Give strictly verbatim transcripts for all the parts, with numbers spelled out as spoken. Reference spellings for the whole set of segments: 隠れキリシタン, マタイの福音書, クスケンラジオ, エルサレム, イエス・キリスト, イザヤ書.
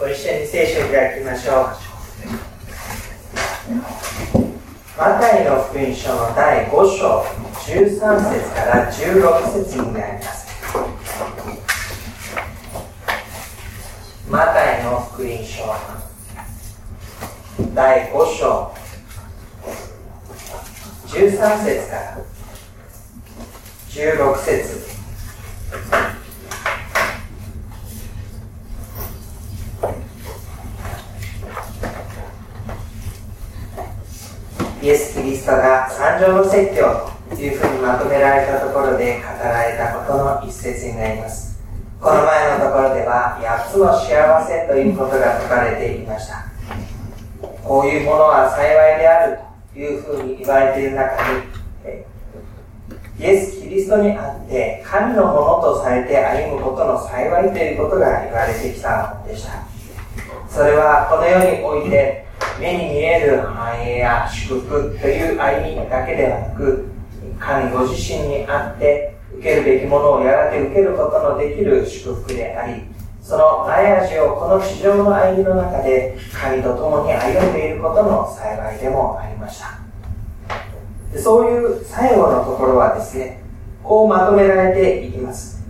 ご一緒に聖書を開きましょう。マタイの福音書のだいご章じゅうさんせつからじゅうろく節になります。マタイの福音書だいご章じゅうさん節からじゅうろく節。イエス・キリストが三条の説教というふうにまとめられたところで語られたことの一節になります。この前のところでは八つの幸せということが書かれていました。こういうものは幸いであるというふうに言われている中に、イエス・キリストにあって神のものとされて歩むことの幸いということが言われてきたのでした。それはこの世において目に見える繁栄や祝福という歩みだけではなく、神ご自身にあって受けるべきものをやがて受けることのできる祝福であり、その苗味をこの地上の歩みの中で神と共に歩んでいることの幸いでもありました。そういう最後のところはですね、こうまとめられていきます。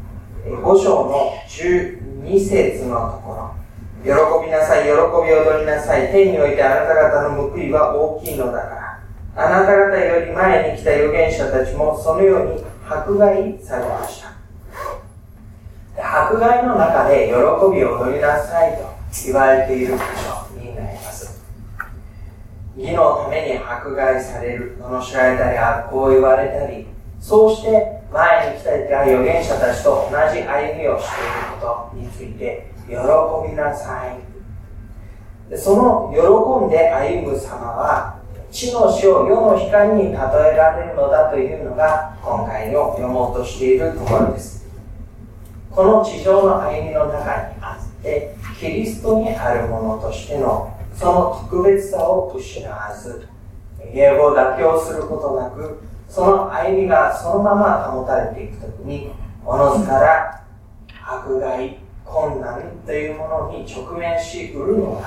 ご章のじゅうに節のところ、喜びなさい、喜び踊りなさい、天においてあなた方の報いは大きいのだから、あなた方より前に来た預言者たちもそのように迫害されました。迫害の中で喜び踊りなさいと言われている箇所になります。義のために迫害される、罵られたり悪行を言われたり、そうして前に来た預言者たちと同じ歩みをしていることについて、喜びなさい。その喜んで歩む様は、地の死を世の光に例えられるのだというのが今回の読もうとしているところです。この地上の歩みの中にあってキリストにあるものとしてのその特別さを失わず、永遠を妥協することなく、その歩みがそのまま保たれていくときに、おのずから迫害、困難というものに直面しうるのだ。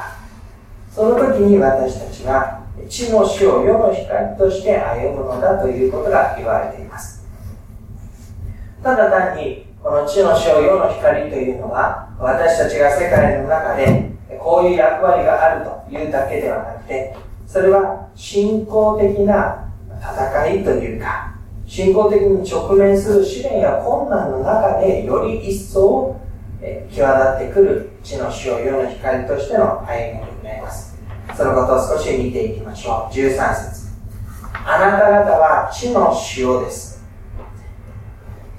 その時に私たちは地の死を世の光として歩むのだということが言われています。ただ単にこの地の死を世の光というのは、私たちが世界の中でこういう役割があるというだけではなくて、それは信仰的な戦いというか、信仰的に直面する試練や困難の中でより一層際立ってくる地の死を世の光としての歩みになります。そのことを少し見ていきましょう。じゅうさん節、あなた方は地の塩です。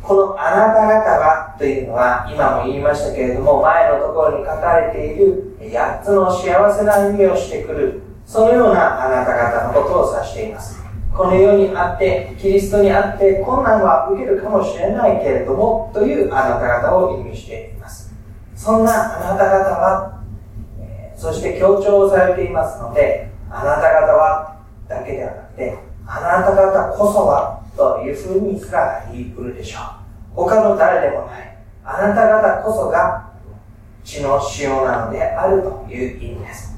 このあなた方はというのは、今も言いましたけれども、前のところに書かれているやっつの幸せな歩みをしてくる、そのようなあなた方のことを指しています。この世にあってキリストにあって困難は受けるかもしれないけれども、というあなた方を意味しています。そんなあなた方は、えー、そして強調されていますので、あなた方はだけではなくて、あなた方こそはというふうにすら言い得るでしょう。他の誰でもない、あなた方こそが血の塩なのであるという意味です。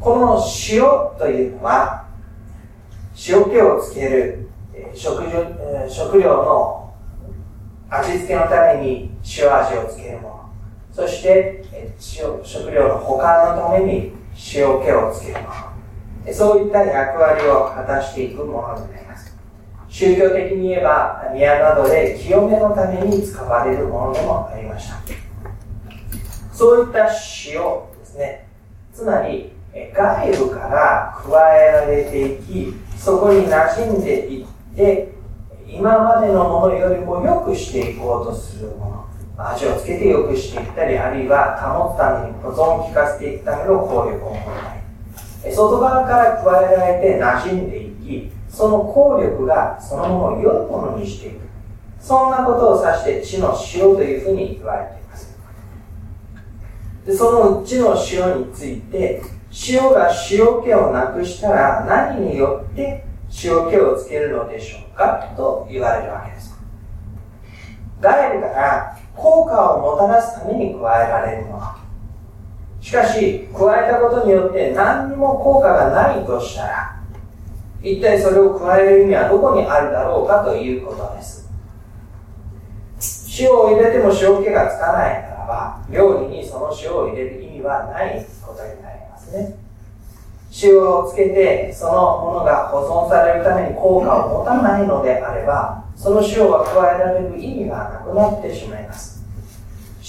この塩というのは、塩気をつける、食料の味付けのために塩味をつけるもの、そして食料の保管のために塩気をつけるもの、そういった役割を果たしていくものになります。宗教的に言えば宮などで清めのために使われるものでもありました。そういった塩ですね、つまり外部から加えられていき、そこに馴染んでいって、今までのものよりも良くしていこうとするもの、味をつけて良くしていったり、あるいは保つために保存を効かせていくための効力を持ったり、外側から加えられて馴染んでいき、その効力がそのものを良いものにしていく。そんなことを指して地の塩というふうに言われています。で、その地の塩について、塩が塩気をなくしたら何によって塩気をつけるのでしょうかと言われるわけです。外部から効果をもたらすために加えられるもの、しかし加えたことによって何にも効果がないとしたら、一体それを加える意味はどこにあるだろうかということです。塩を入れても塩気がつかないならば、料理にその塩を入れる意味はないことになりますね。塩をつけてそのものが保存されるために効果を持たないのであれば、その塩は加えられる意味がなくなってしまいます。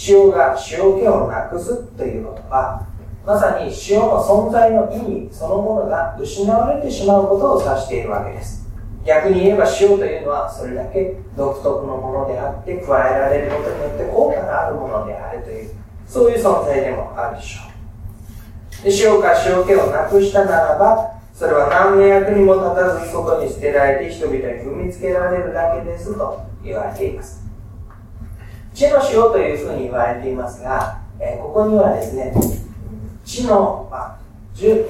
塩が塩気をなくすということは、まさに塩の存在の意味そのものが失われてしまうことを指しているわけです。逆に言えば塩というのはそれだけ独特のものであって、加えられることによって効果があるものであるという、そういう存在でもあるでしょう。塩か塩気をなくしたならば、それは何の役にも立たず外に捨てられて人々に踏みつけられるだけですと言われています。地の塩というふうに言われていますが、えー、ここにはですね、地の、まあ、十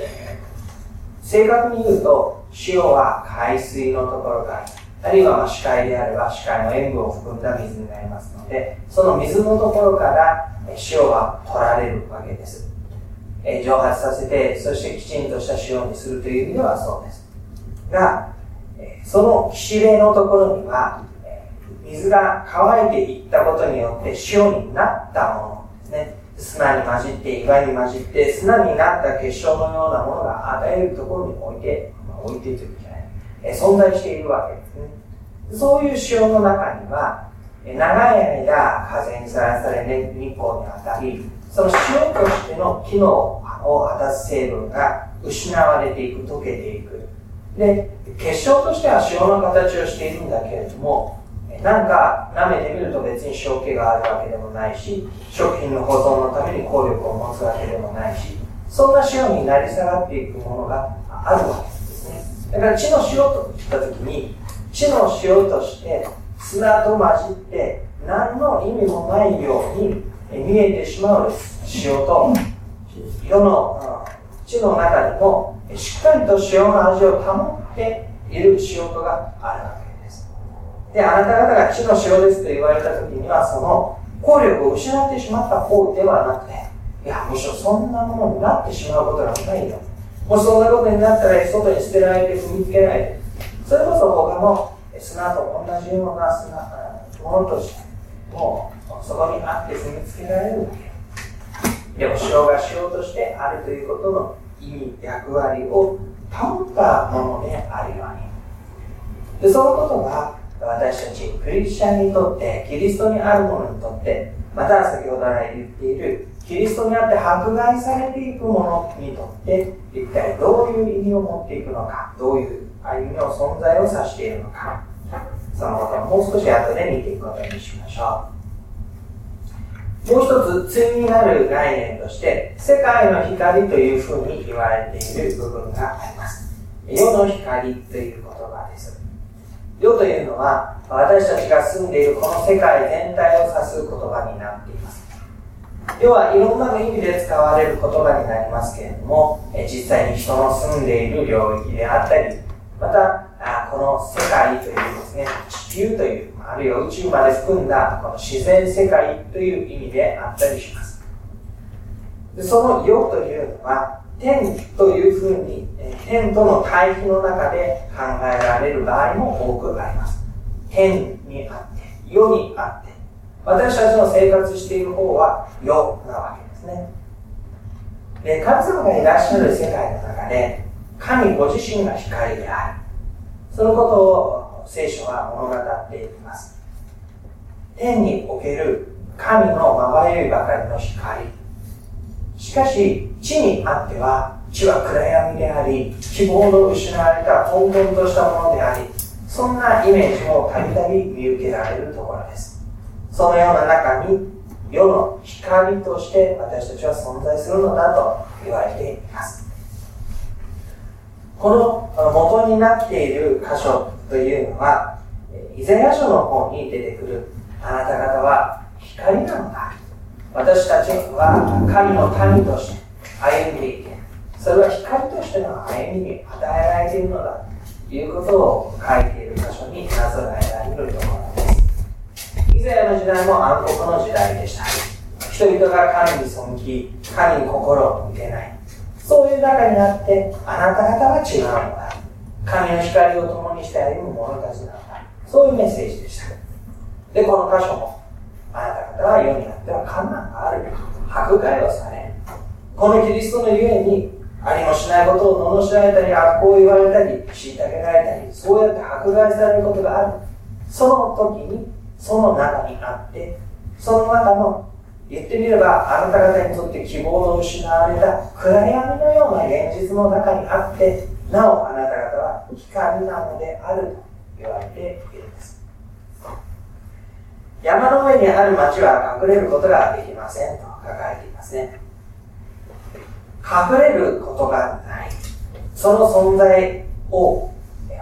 正確に言うと塩は海水のところから、あるいは死海であれば死海の塩分を含んだ水になりますので、その水のところから塩は取られるわけです。蒸発させて、そしてきちんとした塩にするという意味ではそうですが、その岸辺のところには水が乾いていったことによって塩になったものですね。砂に混じって岩に混じって砂になった結晶のようなものが与えるところに置いて、まあ、置いてというじゃない存在しているわけですね。そういう塩の中には長い間風にさらされ、ね、日光に当たり、その塩としての機能を果たす成分が失われていく、溶けていく。で、結晶としては塩の形をしているんだけれども、なんか舐めてみると別に塩気があるわけでもないし、食品の保存のために効力を持つわけでもないし、そんな塩になり下がっていくものがあるわけですね。だから地の塩と言ったときに、地の塩として砂と混じって何の意味もないように見えてしまう塩と、世の地の中にもしっかりと塩の味を保っている塩とがあるわけです。で、あなた方が地の塩ですと言われた時には、その効力を失ってしまった方ではなくて、いや、むしろそんなものになってしまうことがないよ。もしそんなことになったら外に捨てられて踏みつけられて、それこそ他の砂と同じような砂ものとしてもうそこにあって踏みつけられるわけでも、塩が塩としてあるということの意味、役割を保ったものであるように。で、そのことが私たちクリスチャンにとって、キリストにあるものにとって、また先ほど来言っているキリストにあって迫害されていくものにとって、一体どういう意味を持っていくのか、どういう歩みの存在を指しているのか、そのことをもう少し後で見ていくことにしましょう。もう一つ、対になる概念として、世界の光というふうに言われている部分があります。世の光という言葉です。世というのは、私たちが住んでいるこの世界全体を指す言葉になっています。世はいろんな意味で使われる言葉になりますけれども、実際に人の住んでいる領域であったり、また、この世界というですね、地球という、あるいは宇宙まで含んだこの自然世界という意味であったりします。で、その世というのは天というふうに、天との対比の中で考えられる場合も多くあります。天にあって世にあって、私たちの生活している方は世なわけですね。で、神様がいらっしゃる世界の中で、神ご自身が光である、そのことを聖書は物語っています。天における神のまばゆいばかりの光、しかし地にあっては、地は暗闇であり、希望の失われた混沌としたものであり、そんなイメージもたびたび見受けられるところです。そのような中に世の光として私たちは存在するのだと言われています。この元になっている箇所というのは、イザヤ書の方に出てくる、あなた方は光なのだ、私たちは神の民として歩んでいて、それは光としての歩みに与えられているのだということを書いている箇所になぞらえられるところです。イザヤの時代も暗黒の時代でした。人々が神に背き、神に心を向けない、そういう中にあって、あなた方は違うのだ、神の光を共にして歩む者たちなんだ、そういうメッセージでした。で、この箇所も、あなた方は世にあっては困難がある、迫害をされ、このキリストのゆえにありもしないことを罵られたり、悪行を言われたり、虐げられたり、そうやって迫害されることがある。その時に、その中にあって、その中の、言ってみればあなた方にとって希望の失われた暗闇のような現実の中にあって、なおあなた方は光なのであると言われているんです。山の上にある町は隠れることができませんと書かれていますね。隠れることがない、その存在を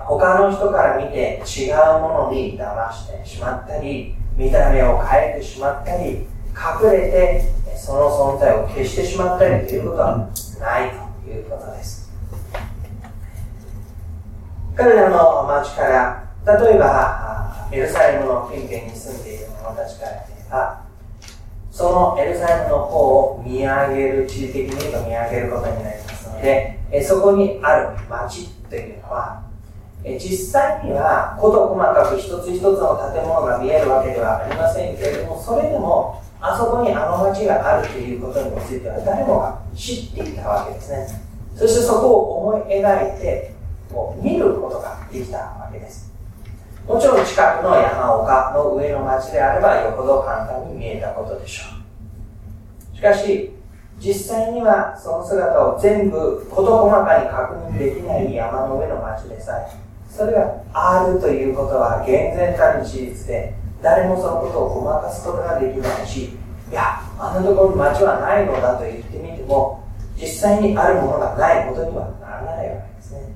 他の人から見て違うものに騙してしまったり、見た目を変えてしまったり、隠れてその存在を消してしまったりということはないということです。彼らの町から、例えばエルサレムの近辺に住んでいる者たちから見れば、そのエルサレムの方を見上げる、地理的に見上げることになりますので、そこにある町というのは、実際には事細かく一つ一つの建物が見えるわけではありませんけれども、それでもあそこにあの町があるということについては誰もが知っていたわけですね。そしてそこを思い描いて見ることができたわけです。もちろん近くの山丘の上の町であればよほど簡単に見えたことでしょう。しかし実際にはその姿を全部事細かに確認できない山の上の町でさえ、それがあるということは厳然たる事実で、誰もそのことをごまかすことができないし、いや、あのところに町はないのだと言ってみても、実際にあるものがないことにはならないわけですね。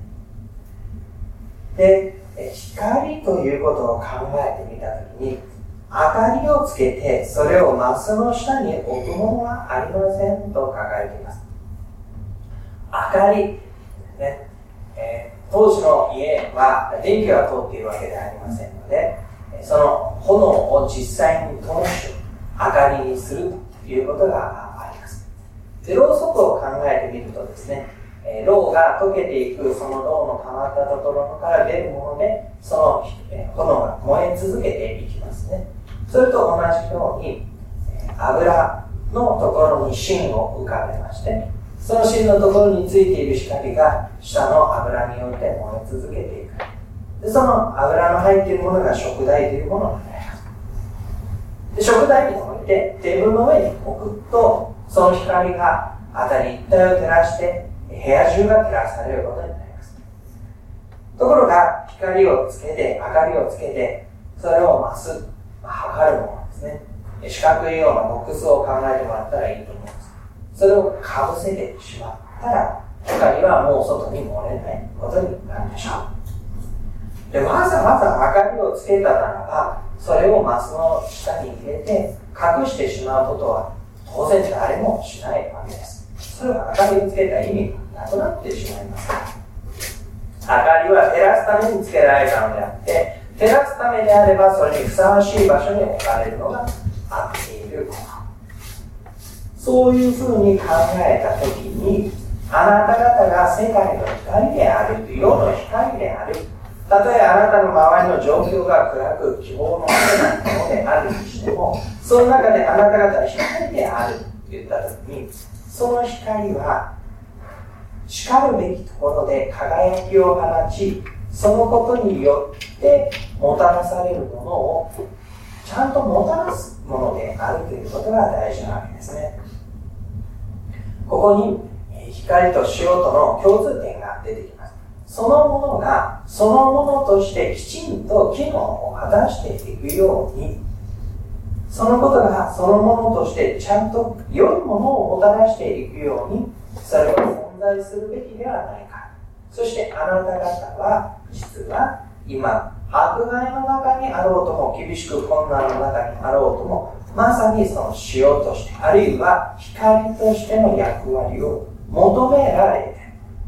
で、光ということを考えてみたときに、明かりをつけてそれをマスの下に置くものはありませんと書かれています。明かりですね、えー当時の家は電気が通っているわけではありませんので、その炎を実際に灯して明かりにするということがあります。で、ろうそくを考えてみるとですね、ろうが溶けていく、そのろうのたまったところから出るもので、その炎が燃え続けていきますね。それと同じように油のところに芯を浮かべまして、その芯のところについている光が下の油によって燃え続けていく。で、その油の入っているものが食材というものになります。で、食材に置いてテーブルの上に置くと、その光が辺り一帯を照らして部屋中が照らされることになります。ところが光をつけて、明かりをつけて、それを増す、測るものですね。四角いようなボックスを考えてもらったらいいと思います。それをかぶせてしまったら、光はもう外に漏れないことになるでしょう。で、わざわざ明かりをつけたならば、それをマスの下に入れて隠してしまうことは当然誰もしないわけです。それは明かりをつけた意味がなくなってしまいます。明かりは照らすためにつけられたのであって、照らすためであればそれにふさわしい場所に置かれるのが合っていること、そういうふうに考えたときに、あなた方が世界の光である、世の光である、たとえあなたの周りの状況が暗く希望のないものであるにしても、その中であなた方は光であると言ったときに、その光はしかるべきところで輝きを放ち、そのことによってもたらされるものをちゃんともたらすものであるということが大事なわけですね。ここに光と塩との共通点が出てきます。そのものがそのものとしてきちんと機能を果たしていくように、そのことがそのものとしてちゃんと良いものをもたらしていくように、それは存在するべきではないか。そしてあなた方は実は今、迫害の中にあろうとも、厳しく困難の中にあろうとも、まさにその塩として、あるいは光としての役割を求められて、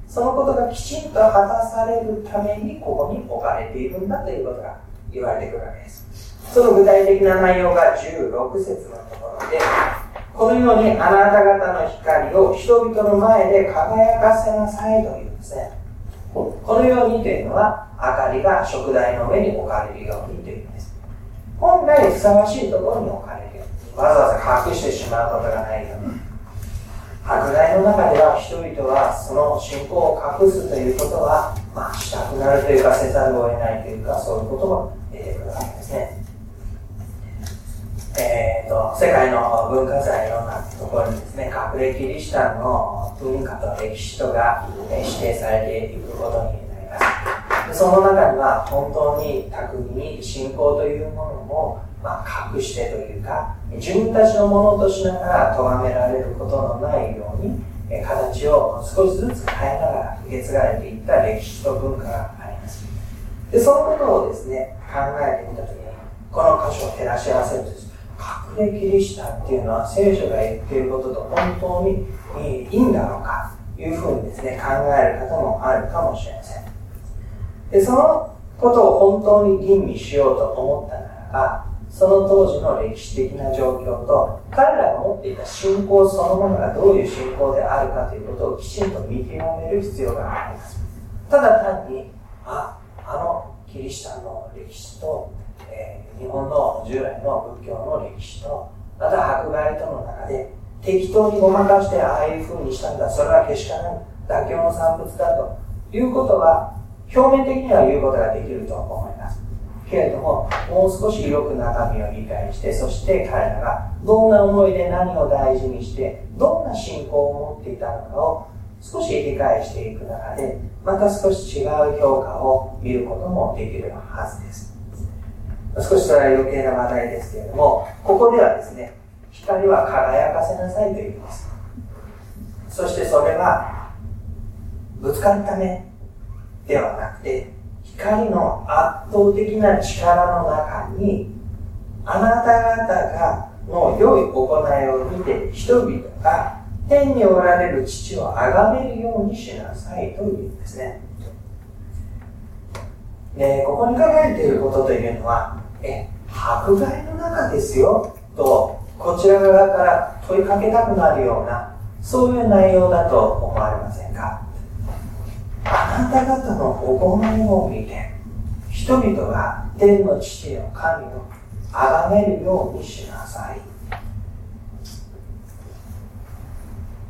そのことがきちんと果たされるためにここに置かれているんだということが言われてくるわけです。その具体的な内容がじゅうろく節のところで、このようにあなた方の光を人々の前で輝かせなさいというですね。このようにというのは、明かりが食台の上に置かれるようにという意味です。本来ふさわしいところに置かれるように、わざわざ隠してしまうことがないように。迫害の中では人々はその信仰を隠すということは、まあ、したくなるというか、せざるを得ないというか、そういうことも出てくるわけですね。えー、と世界の文化財のようなところにですね、隠れキリシタンの文化と歴史とが、ね、指定されていくことになります。その中には本当に巧みに信仰というものも、まあ、隠してというか、自分たちのものとしながら咎められることのないように形を少しずつ変えながら受け継がれていった歴史と文化があります。で、そのことをですね、考えてみたときに、この箇所を照らし合わせるとですね、隠れキリシタンっていうのは聖書が言っていることと本当にいいんだろうかというふうにですね、考える方もあるかもしれません。で、そのことを本当に吟味しようと思ったならば、その当時の歴史的な状況と彼らが持っていた信仰そのものがどういう信仰であるかということをきちんと見極める必要があります。ただ単に、あ、あのキリシタンの歴史と、えー、日本の従来の仏教の歴史と、また迫害との中で適当にごまかして、ああいう風にしたんだ、それはけしからぬ妥協の産物だということは、表面的には言うことができると思います。けれども、もう少し広く中身を理解して、そして彼らがどんな思いで何を大事にして、どんな信仰を持っていたのかを少し理解していく中で、また少し違う評価を見ることもできるはずです。少しそれは余計な話題ですけれども、ここではですね、光は輝かせなさいという意味です。そしてそれは、ぶつかるためではなくて、光の圧倒的な力の中に、あなた方の良い行いを見て、人々が天におられる父を崇めるようにしなさいというんですね。で、ここに書かれていることというのは、え、迫害の中ですよと、こちら側から問いかけたくなるような、そういう内容だと思われませんか？あなた方の行いを見て、人々が天の父の神を崇めるようにしなさい。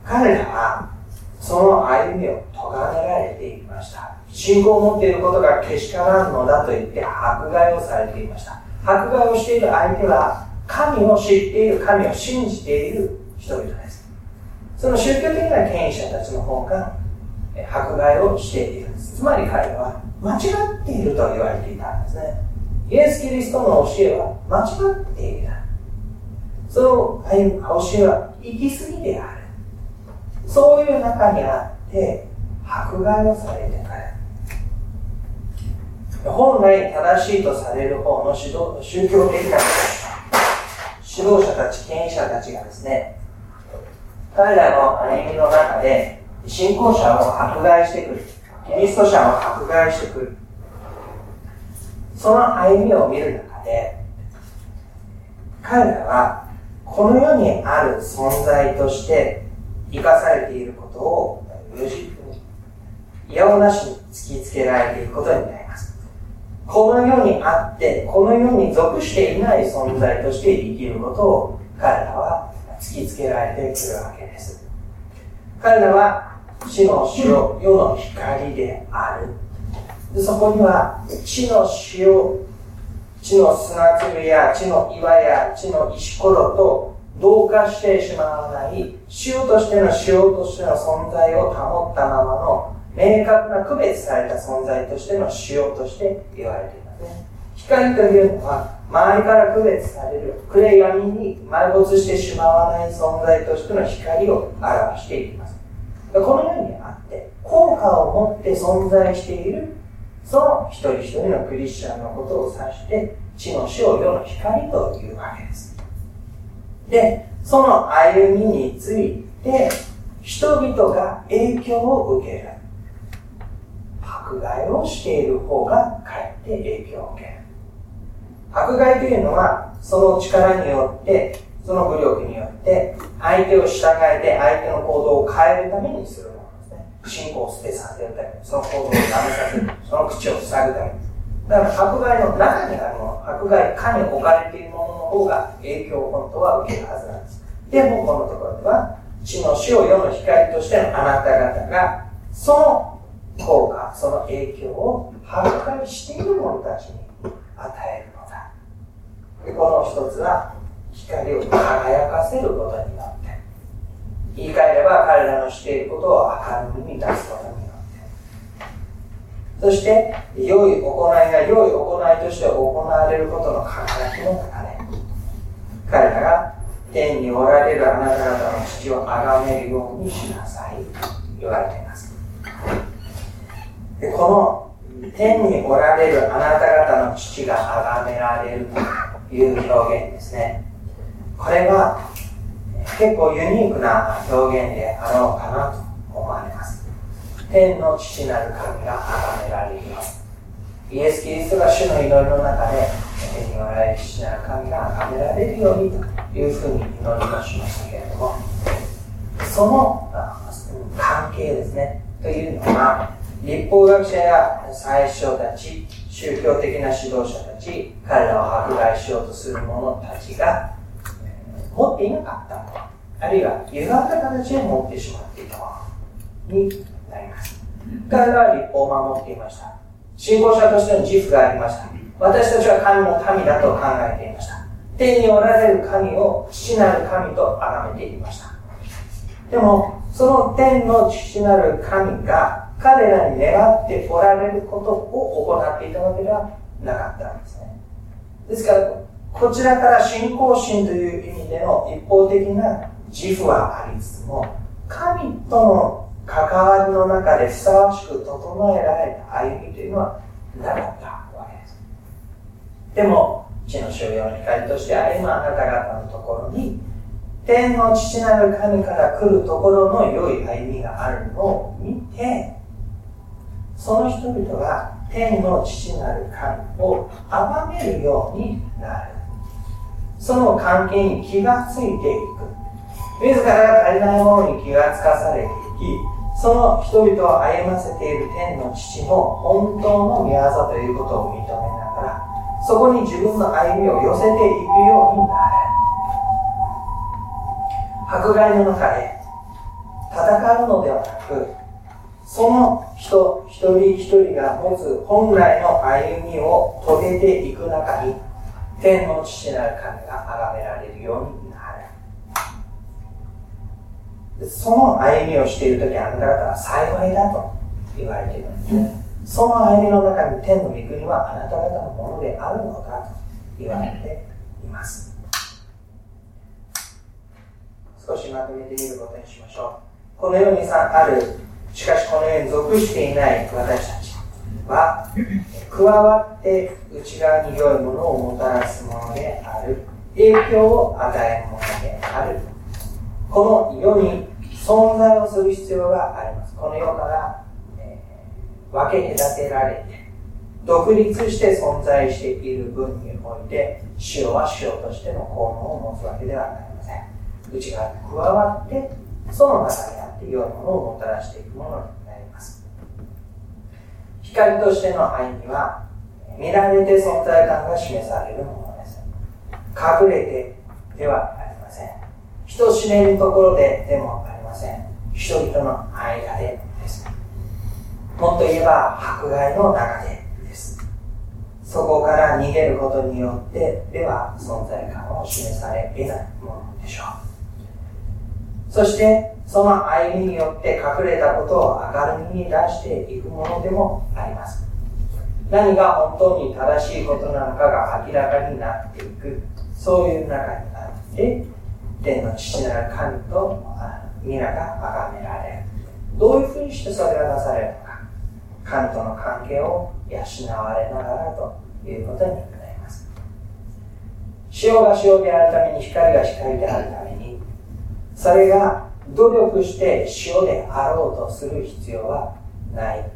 彼らはその歩みを咎められていました。信仰を持っていることがけしからんのだと言って迫害をされていました。迫害をしている相手は神を知っている、神を信じている人々です。その宗教的な権威者たちの方が迫害をしているんです。つまり彼は間違っていると言われていたんですね。イエス・キリストの教えは間違っていない。その教えは行き過ぎである。そういう中にあって迫害をされていた。本来正しいとされる方の指導、宗教的な指導者たち、権威者たちがですね、彼らの歩みの中で信仰者を迫害してくる、キリスト者を迫害してくる、その歩みを見る中で、彼らはこの世にある存在として生かされていることを無慈悲に、いやおなしに突きつけられていくことになります。この世にあって、この世に属していない存在として生きることを彼らは突きつけられてくるわけです。彼らは地の塩、世の光である。そこには地の塩、地の砂粒や地の岩や地の石ころと同化してしまわない、塩としての塩としての存在を保ったままの明確な区別された存在としての塩として言われていますね。光というのは周りから区別される、暗闇に埋没してしまわない存在としての光を表していきます。このようにあって効果を持って存在している、その一人一人のクリスチャンのことを指して地の塩、世の光というわけです。で、その歩みについて人々が影響を受ける、迫害をしている方がかえって影響を受ける。迫害というのはその力によってその武力によって相手を従えて相手の行動を変えるためにするものですね。信仰を捨てさせるために、その行動をやめさせる、その口を塞ぐために。だから迫害の中にあるもの、迫害、神に置かれているものの方が影響を本当は受けるはずなんです。でもこのところでは、地の死を世の光としてのあなた方が、その効果、その影響を迫害している者たちに与えるのだ。でこの一つは、光を輝かせることによって、言い換えれば彼らのしていることを明るみに出すことによって、そして良い行いが良い行いとして行われることの輝きの流れ、彼らが天におられるあなた方の父を崇めるようにしなさいと言われています。でこの天におられるあなた方の父が崇められるという表現ですね。これは結構ユニークな表現であろうかなと思われます。天の父なる神が崇められるよ。イエス・キリストが主の祈りの中で天におられる父なる神が崇められるようにというふうに祈りはしましたけれども、その関係ですねというのは、立法学者や最初たち、宗教的な指導者たち、彼らを迫害しようとする者たちが持っていなかったもの、あるいは歪んだ形で持ってしまっていたものになります。彼らは立法を守っていました。信仰者としての自負がありました。私たちは神の民だと考えていました。天におられる神を父なる神と崇めていました。でもその天の父なる神が彼らに願っておられることを行っていたわけではなかったんですね。ですからこちらから信仰心という意味での一方的な自負はありつつも、神との関わりの中でふさわしく整えられた歩みというのはなかったわけです。でも地の主よの光として歩むあなた方のところに天の父なる神から来るところの良い歩みがあるのを見て、その人々が天の父なる神を崇めるようになる。その関係に気がついていく。自らが足りないものに気がつかされていき、その人々を歩ませている天の父の本当の御業ということを認めながら、そこに自分の歩みを寄せていくようになる。迫害の中で戦うのではなく、その人一人一人が持つ本来の歩みを遂げていく中に、天の父なる神が崇められるようになる。その歩みをしているとき、あなた方は幸いだと言われているんですね。その歩みの中に天の御国はあなた方のものであるのだと言われています。少しまとめてみることにしましょう。この世にある、しかしこの世に属していない私たちは加わって内側に良いものをもたらすものである。影響を与えるものである。この世に存在をする必要があります。この世から、えー、分け隔てられて独立して存在している分において、塩は塩としての効能を持つわけではありません。内側に加わってその中にというようなものをもたらしていくものになります。光としての歩みは見られて存在感が示されるものです。隠れてではありません。人知れるところででもありません。人々の間でです。もっと言えば迫害の中でです。そこから逃げることによってでは存在感を示され得ないものでしょう。そしてその歩みによって隠れたことを明るみに出していくものでもあります。何が本当に正しいことなのかが明らかになっていく、そういう中にあって天の父なる神と皆が崇められる。どういうふうにしてそれがなされるのか、神との関係を養われながらということになります。塩が塩であるために、光が光であるために、それが努力して塩であろうとする必要はない。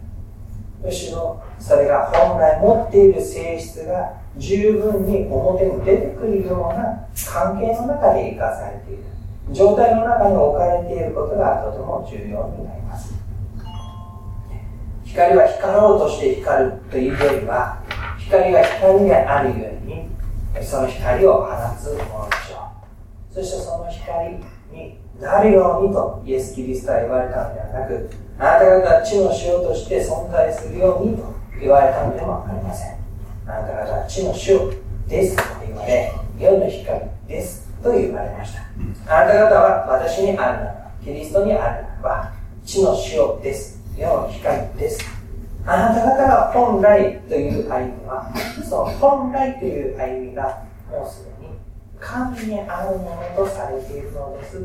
むしろそれが本来持っている性質が十分に表に出てくるような関係の中で生かされている状態の中に置かれていることがとても重要になります。光は光ろうとして光るというよりは、光が光であるようにその光を放つものでしょう。そしてその光になるようにとイエス・キリストは言われたのではなく、あなた方は地の塩として存在するようにと言われたのでもありません。あなた方は地の塩ですと言われ、世の光ですと言われました。あなた方は私にあるならば、キリストにあるならば、地の塩です、世の光です。あなた方が本来という歩みは、その本来という歩みがもうすでに神にあるものとされているのです。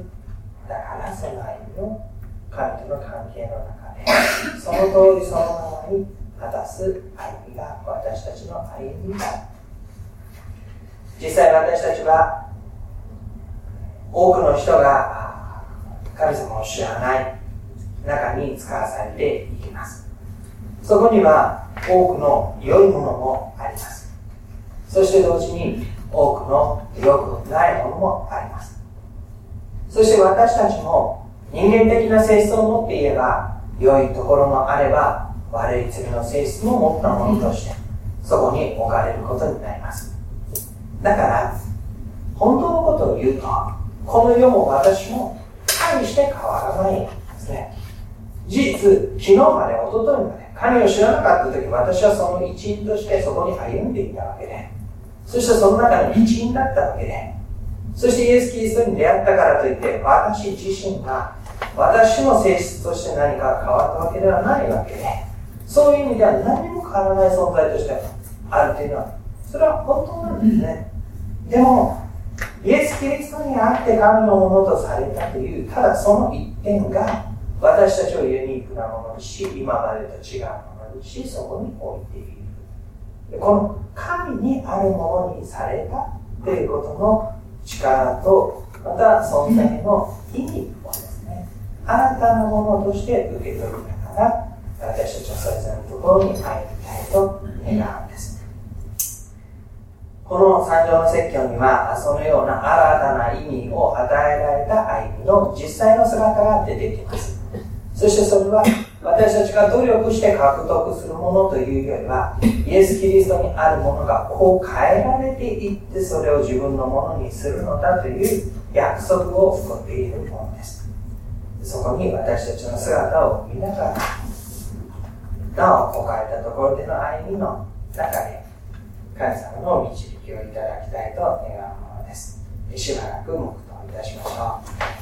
だからその歩みを神との関係の中でその通りそのままに果たす歩みが私たちの歩みだ。実際私たちは多くの人が神様を知らない中に使わされていきます。そこには多くの良いものもあります。そして同時に多くの良くないものもあります。そして私たちも人間的な性質を持っていれば良いところもあれば、悪い罪の性質も持ったものとしてそこに置かれることになります。だから本当のことを言うと、この世も私も大して変わらないんですね。事実、昨日まで、一昨日まで、神を知らなかった時、私はその一員としてそこに歩んでいたわけで、そしてその中の一員だったわけで、そしてイエス・キリストに出会ったからといって、私自身が、私の性質として何か変わったわけではないわけで、そういう意味では何も変わらない存在としてあるというのは、それは本当なんですね。でも、イエス・キリストにあって神のものとされたという、ただその一点が、私たちをユニークなものにし、今までと違うものにし、そこに置いている。この神にあるものにされたということの力と、また存在の意味をですね、新たなものとして受け取りながら、私たちはそれぞれのところに入りたいと願うんです。この三条の説教には、そのような新たな意味を与えられた歩みの実際の姿が出てきます。そしてそれは私たちが努力して獲得するものというよりは、イエス・キリストにあるものがこう変えられていって、それを自分のものにするのだという約束を持っているものです。そこに私たちの姿を見ながら、なお置かれたところでの歩みの中で神様の導きをいただきたいと願うものです。しばらく黙祷いたしましょう。